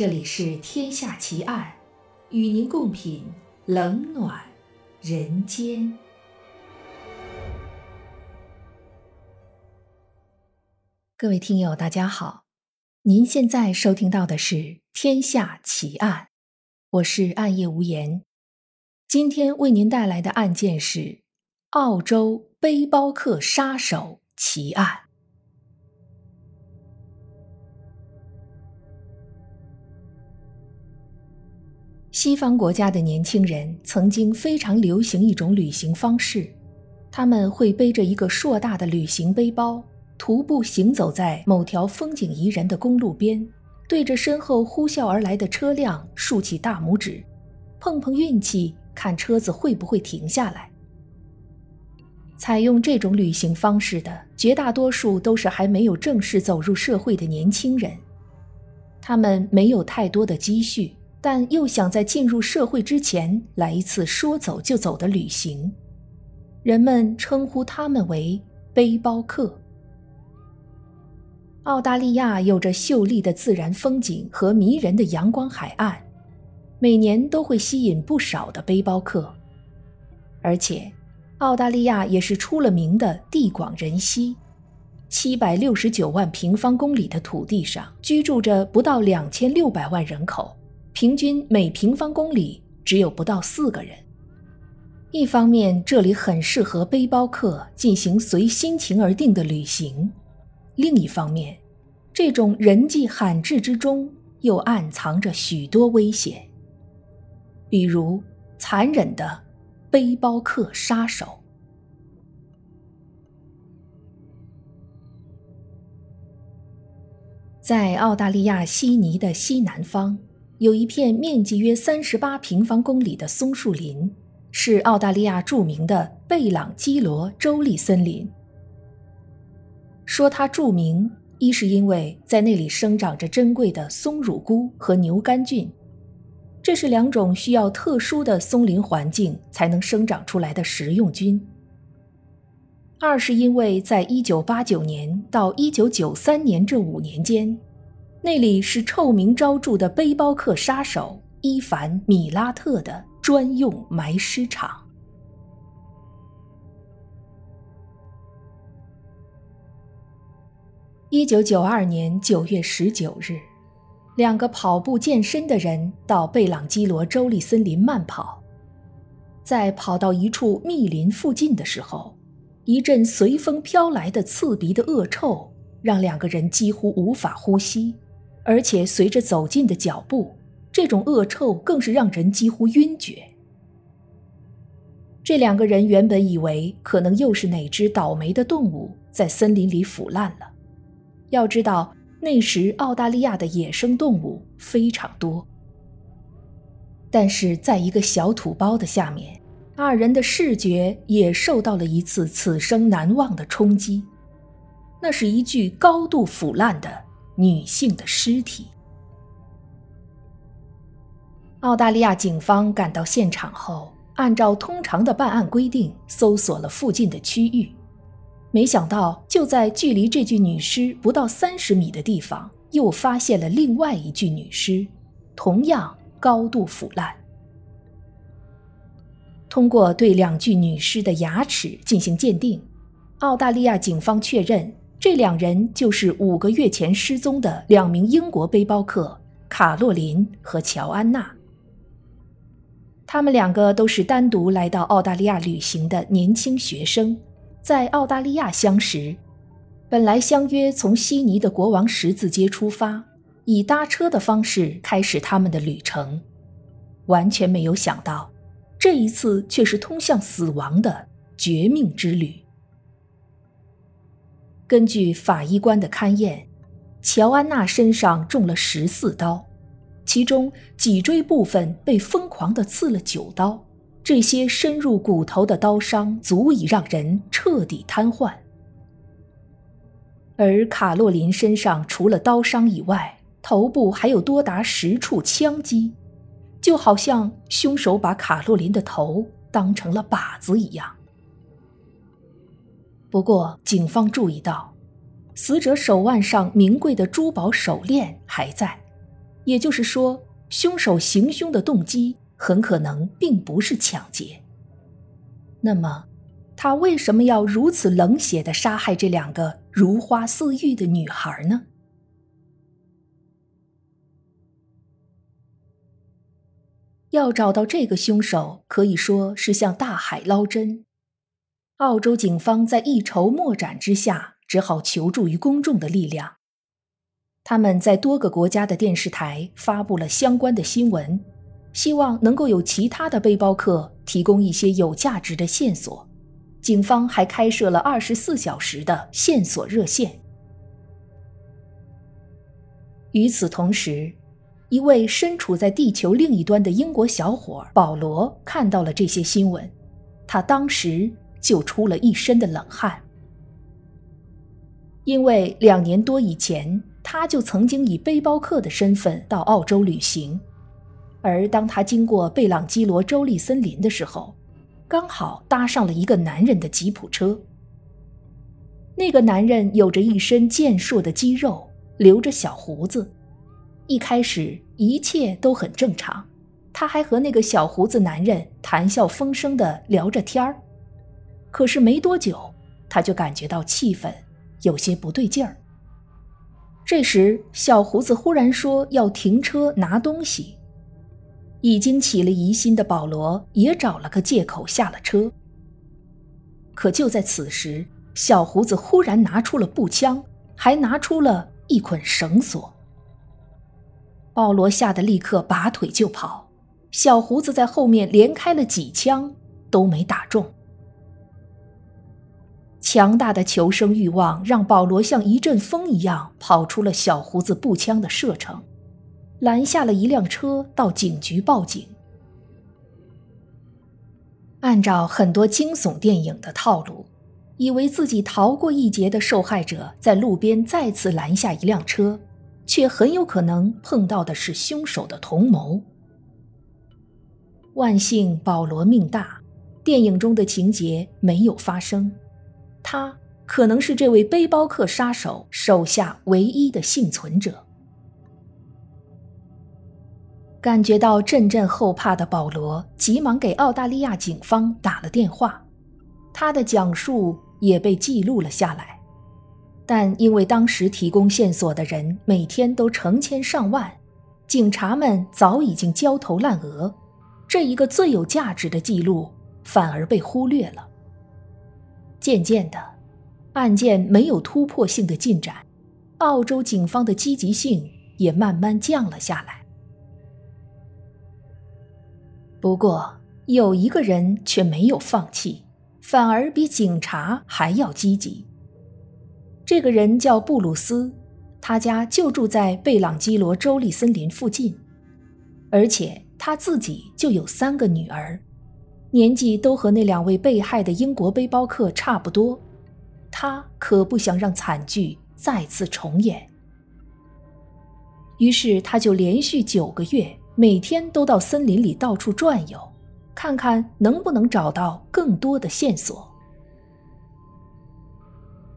这里是天下奇案，与您共品冷暖人间。各位听友大家好，您现在收听到的是天下奇案，我是暗夜无言。今天为您带来的案件是澳洲背包客杀手奇案。西方国家的年轻人曾经非常流行一种旅行方式，他们会背着一个硕大的旅行背包，徒步行走在某条风景宜人的公路边，对着身后呼啸而来的车辆竖起大拇指，碰碰运气，看车子会不会停下来。采用这种旅行方式的绝大多数都是还没有正式走入社会的年轻人，他们没有太多的积蓄，但又想在进入社会之前来一次说走就走的旅行，人们称呼他们为背包客。澳大利亚有着秀丽的自然风景和迷人的阳光海岸，每年都会吸引不少的背包客，而且澳大利亚也是出了名的地广人稀，769万平方公里的土地上居住着不到2600万人口，平均每平方公里只有不到4个人。一方面，这里很适合背包客进行随心情而定的旅行，另一方面，这种人迹罕至之中又暗藏着许多危险，比如残忍的背包客杀手。在澳大利亚悉尼的西南方，有一片面积约38平方公里的松树林，是澳大利亚著名的贝朗基罗州立森林。说它著名，一是因为在那里生长着珍贵的松乳菇和牛肝菌，这是2种需要特殊的松林环境才能生长出来的食用菌；二是因为在1989年到1993年这5年间，那里是臭名昭著的背包客杀手伊凡·米拉特的专用埋尸场。1992年9月19日，2个跑步健身的人到贝朗基罗州立森林慢跑，在跑到一处密林附近的时候，一阵随风飘来的刺鼻的恶臭让2个人几乎无法呼吸，而且随着走近的脚步，这种恶臭更是让人几乎晕厥。这2个人原本以为可能又是哪只倒霉的动物在森林里腐烂了，要知道那时澳大利亚的野生动物非常多。但是在一个小土包的下面，2人的视觉也受到了一次此生难忘的冲击，那是一具高度腐烂的女性的尸体。澳大利亚警方赶到现场后，按照通常的办案规定搜索了附近的区域，没想到就在距离这具女尸不到30米的地方，又发现了另外一具女尸，同样高度腐烂。通过对2具女尸的牙齿进行鉴定，澳大利亚警方确认这2人就是5个月前失踪的2名英国背包客卡洛琳和乔安娜。他们2个都是单独来到澳大利亚旅行的年轻学生，在澳大利亚相识，本来相约从悉尼的国王十字街出发，以搭车的方式开始他们的旅程，完全没有想到这一次却是通向死亡的绝命之旅。根据法医官的勘验，乔安娜身上中了14刀，其中脊椎部分被疯狂地刺了9刀，这些深入骨头的刀伤足以让人彻底瘫痪。而卡洛琳身上除了刀伤以外，头部还有多达10处枪击，就好像凶手把卡洛琳的头当成了靶子一样。不过警方注意到，死者手腕上名贵的珠宝手链还在，也就是说，凶手行凶的动机很可能并不是抢劫。那么，他为什么要如此冷血地杀害这两个如花似玉的女孩呢？要找到这个凶手，可以说是像大海捞针。澳洲警方在一筹莫展之下，只好求助于公众的力量。他们在多个国家的电视台发布了相关的新闻，希望能够有其他的背包客提供一些有价值的线索。警方还开设了24小时的线索热线。与此同时，一位身处在地球另一端的英国小伙保罗看到了这些新闻，他当时就出了一身的冷汗。因为2年多以前，他就曾经以背包客的身份到澳洲旅行，而当他经过贝朗基罗州立森林的时候，刚好搭上了一个男人的吉普车。那个男人有着一身健硕的肌肉，留着小胡子。一开始一切都很正常，他还和那个小胡子男人谈笑风生地聊着天儿。可是没多久，他就感觉到气氛有些不对劲儿。这时，小胡子忽然说要停车拿东西。已经起了疑心的保罗也找了个借口下了车。可就在此时，小胡子忽然拿出了步枪，还拿出了一捆绳索。保罗吓得立刻拔腿就跑，小胡子在后面连开了几枪都没打中。强大的求生欲望让保罗像一阵风一样跑出了小胡子步枪的射程，拦下了一辆车到警局报警。按照很多惊悚电影的套路，以为自己逃过一劫的受害者在路边再次拦下一辆车，却很有可能碰到的是凶手的同谋。万幸保罗命大，电影中的情节没有发生。他可能是这位背包客杀手手下唯一的幸存者。感觉到阵阵后怕的保罗急忙给澳大利亚警方打了电话，他的讲述也被记录了下来。但因为当时提供线索的人每天都成千上万，警察们早已经焦头烂额，这一个最有价值的记录反而被忽略了。渐渐的，案件没有突破性的进展，澳洲警方的积极性也慢慢降了下来。不过，有一个人却没有放弃，反而比警察还要积极。这个人叫布鲁斯，他家就住在贝朗基罗州立森林附近，而且他自己就有3个女儿。年纪都和那2位被害的英国背包客差不多，他可不想让惨剧再次重演。于是他就连续9个月，每天都到森林里到处转悠，看看能不能找到更多的线索。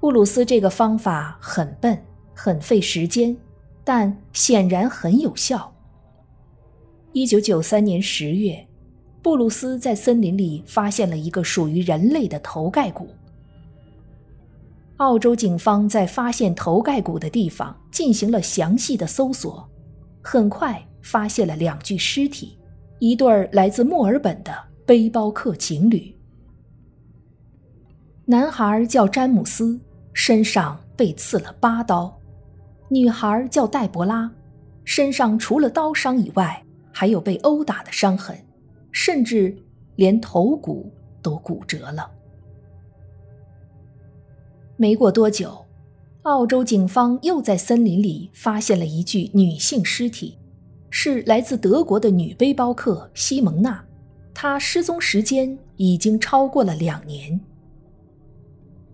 布鲁斯这个方法很笨，很费时间，但显然很有效。1993年10月，布鲁斯在森林里发现了一个属于人类的头盖骨。澳洲警方在发现头盖骨的地方进行了详细的搜索，很快发现了2具尸体，一对来自墨尔本的背包客情侣。男孩叫詹姆斯，身上被刺了8刀，女孩叫黛博拉，身上除了刀伤以外，还有被殴打的伤痕。甚至连头骨都骨折了。没过多久，澳洲警方又在森林里发现了一具女性尸体，是来自德国的女背包客西蒙娜，她失踪时间已经超过了2年。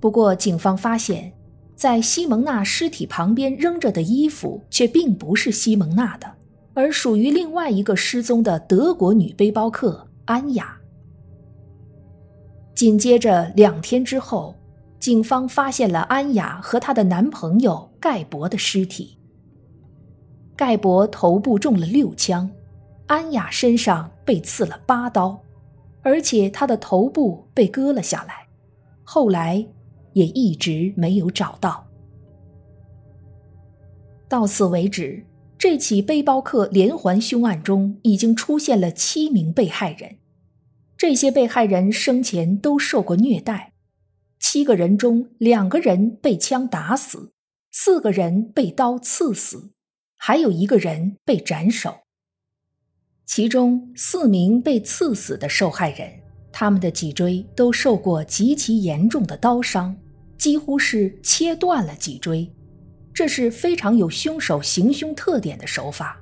不过警方发现，在西蒙娜尸体旁边扔着的衣服却并不是西蒙娜的，而属于另外一个失踪的德国女背包客安雅。紧接着2天之后，警方发现了安雅和她的男朋友盖博的尸体。盖博头部中了6枪，安雅身上被刺了8刀，而且他的头部被割了下来，后来也一直没有找到。到此为止，这起背包客连环凶案中已经出现了7名被害人，这些被害人生前都受过虐待，7个人中2个人被枪打死，4个人被刀刺死，还有1个人被斩首。其中4名被刺死的受害人，他们的脊椎都受过极其严重的刀伤，几乎是切断了脊椎，这是非常有凶手行凶特点的手法。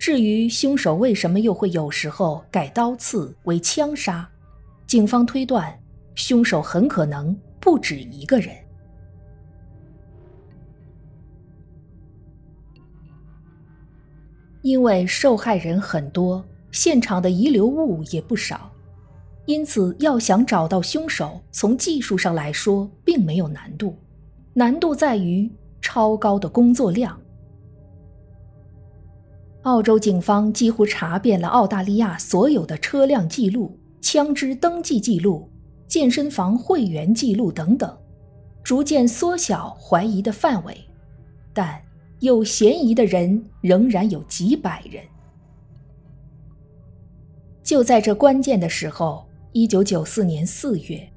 至于凶手为什么又会有时候改刀刺为枪杀，警方推断凶手很可能不止1个人。因为受害人很多，现场的遗留物也不少，因此要想找到凶手，从技术上来说并没有难度，难度在于超高的工作量。澳洲警方几乎查遍了澳大利亚所有的车辆记录、枪支登记记录、健身房会员记录等等，逐渐缩小怀疑的范围，但有嫌疑的人仍然有几百人。就在这关键的时候，1994 年4月，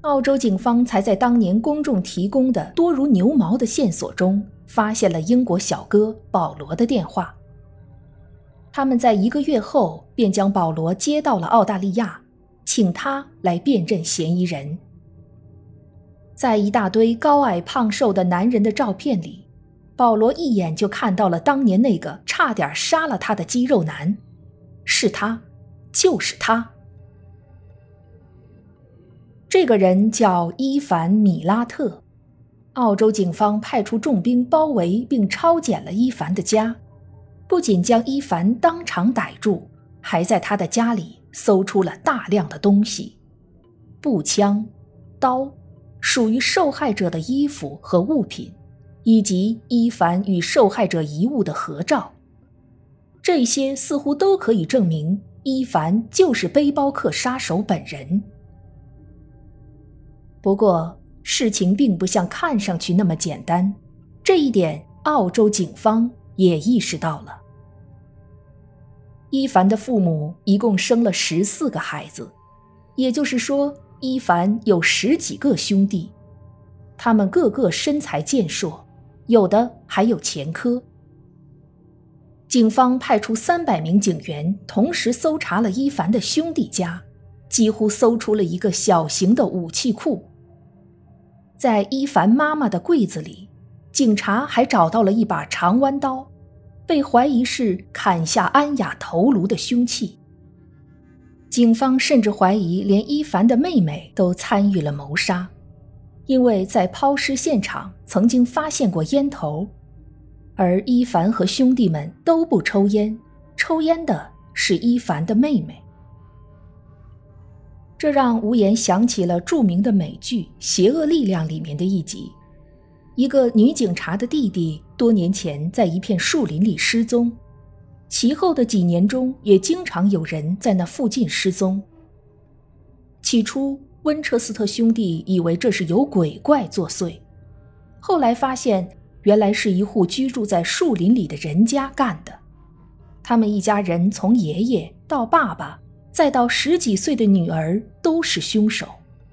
澳洲警方才在当年公众提供的多如牛毛的线索中，发现了英国小哥保罗的电话。他们在1个月后便将保罗接到了澳大利亚，请他来辨认嫌疑人。在一大堆高矮胖瘦的男人的照片里，保罗一眼就看到了当年那个差点杀了他的肌肉男，是他，就是他。这个人叫伊凡·米拉特，澳洲警方派出重兵包围并抄检了伊凡的家，不仅将伊凡当场逮住，还在他的家里搜出了大量的东西，步枪、刀、属于受害者的衣服和物品，以及伊凡与受害者遗物的合照，这些似乎都可以证明伊凡就是背包客杀手本人。不过，事情并不像看上去那么简单，这一点澳洲警方也意识到了。伊凡的父母一共生了14个孩子，也就是说，伊凡有10几个兄弟，他们个个身材健硕，有的还有前科。警方派出300名警员，同时搜查了伊凡的兄弟家，几乎搜出了一个小型的武器库。在伊凡妈妈的柜子里，警察还找到了一把长弯刀，被怀疑是砍下安雅头颅的凶器。警方甚至怀疑连伊凡的妹妹都参与了谋杀，因为在抛尸现场曾经发现过烟头，而伊凡和兄弟们都不抽烟，抽烟的是伊凡的妹妹。这让无言想起了著名的美剧《邪恶力量》里面的一集，一个女警察的弟弟多年前在一片树林里失踪，其后的几年中也经常有人在那附近失踪。起初，温彻斯特兄弟以为这是有鬼怪作祟，后来发现原来是一户居住在树林里的人家干的。他们一家人从爷爷到爸爸再到10几岁的女儿都是凶手，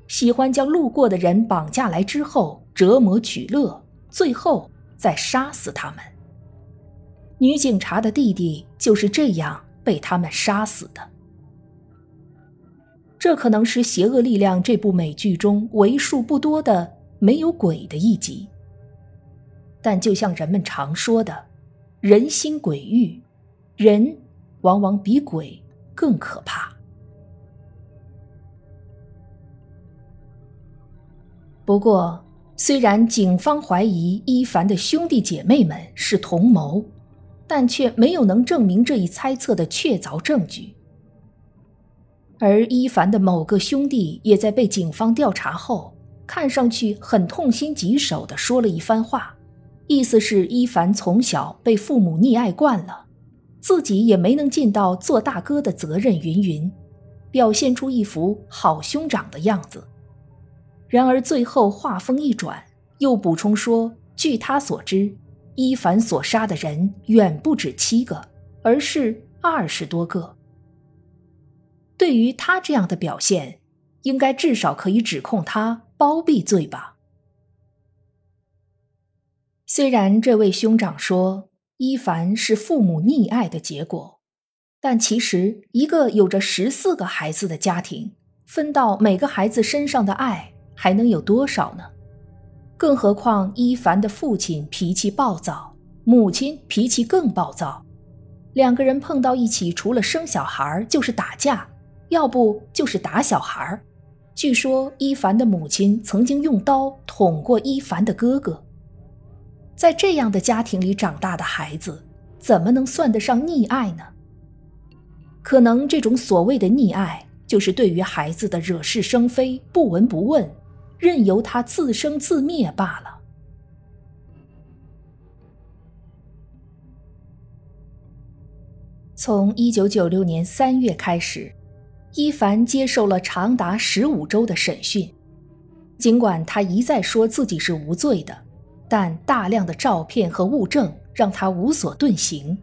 喜欢将路过的人绑架来之后折磨取乐，最后再杀死他们。女警察的弟弟就是这样被他们杀死的。这可能是《邪恶力量》这部美剧中为数不多的没有鬼的一集。但就像人们常说的，人心鬼域，人往往比鬼更可怕。不过，虽然警方怀疑伊凡的兄弟姐妹们是同谋，但却没有能证明这一猜测的确凿证据。而伊凡的某个兄弟也在被警方调查后，看上去很痛心疾首地说了一番话，意思是伊凡从小被父母溺爱惯了，自己也没能尽到做大哥的责任云云，表现出一副好兄长的样子。然而最后话锋一转，又补充说，据他所知，伊凡所杀的人远不止7个，而是20多个。对于他这样的表现，应该至少可以指控他包庇罪吧。虽然这位兄长说伊凡是父母溺爱的结果，但其实一个有着14个孩子的家庭，分到每个孩子身上的爱还能有多少呢？更何况伊凡的父亲脾气暴躁，母亲脾气更暴躁，2个人碰到一起，除了生小孩就是打架，要不就是打小孩。据说伊凡的母亲曾经用刀捅过伊凡的哥哥。在这样的家庭里长大的孩子，怎么能算得上溺爱呢？可能这种所谓的溺爱，就是对于孩子的惹是生非、不闻不问，任由他自生自灭罢了。从1996年3月开始，伊凡接受了长达15周的审讯。尽管他一再说自己是无罪的，但大量的照片和物证让他无所遁形。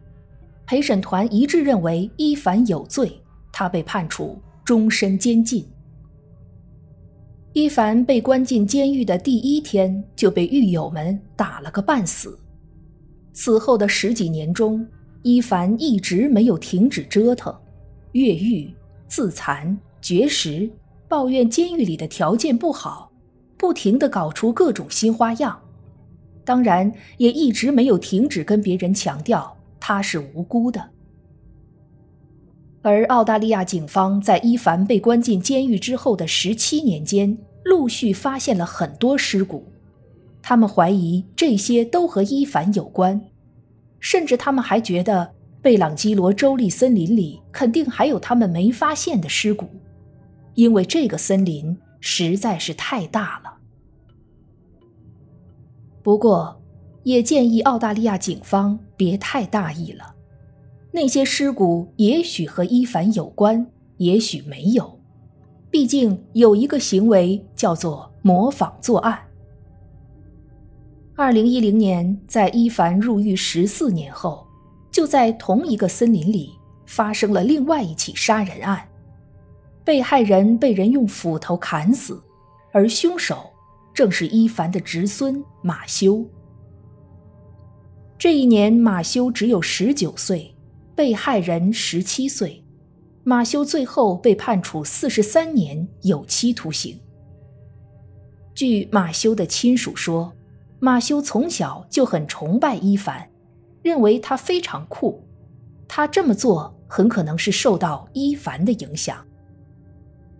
陪审团一致认为伊凡有罪，他被判处终身监禁。伊凡被关进监狱的第1天就被狱友们打了个半死。此后的10几年中，伊凡一直没有停止折腾，越狱、自残、绝食，抱怨监狱里的条件不好，不停地搞出各种新花样。当然，也一直没有停止跟别人强调他是无辜的。而澳大利亚警方在伊凡被关进监狱之后的17年间，陆续发现了很多尸骨，他们怀疑这些都和伊凡有关，甚至他们还觉得贝朗基罗州立森林里肯定还有他们没发现的尸骨，因为这个森林实在是太大了。不过，也建议澳大利亚警方别太大意了。那些尸骨也许和伊凡有关，也许没有。毕竟有一个行为叫做模仿作案。2010年，在伊凡入狱14年后，就在同一个森林里发生了另外一起杀人案。被害人被人用斧头砍死，而凶手正是伊凡的侄孙马修。这一年马修只有19岁，被害人17岁。马修最后被判处43年有期徒刑。据马修的亲属说，马修从小就很崇拜伊凡，认为他非常酷，他这么做很可能是受到伊凡的影响。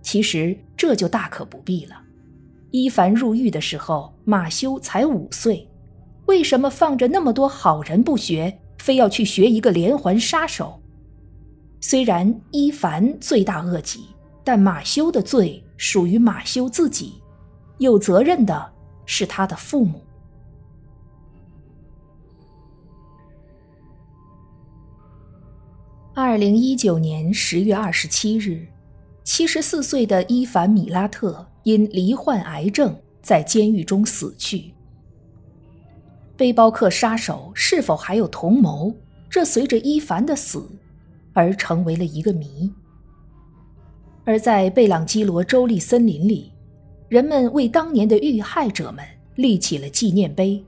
其实这就大可不必了。伊凡入狱的时候，马修才5岁，为什么放着那么多好人不学，非要去学一个连环杀手？虽然伊凡罪大恶极，但马修的罪属于马修自己，有责任的是他的父母。2019年10月27日，74岁的伊凡·米拉特因罹患癌症在监狱中死去。背包客杀手是否还有同谋，这随着伊凡的死而成为了一个谜。而在贝朗基罗州立森林里，人们为当年的遇害者们立起了纪念碑，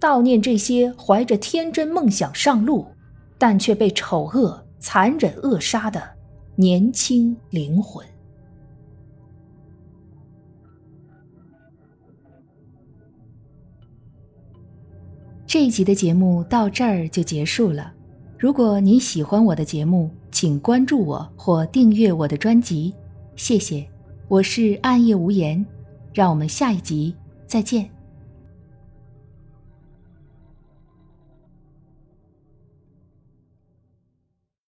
悼念这些怀着天真梦想上路，但却被丑恶、残忍扼杀的年轻灵魂。这一集的节目到这儿就结束了。如果您喜欢我的节目，请关注我或订阅我的专辑，谢谢。我是暗夜无言，让我们下一集再见。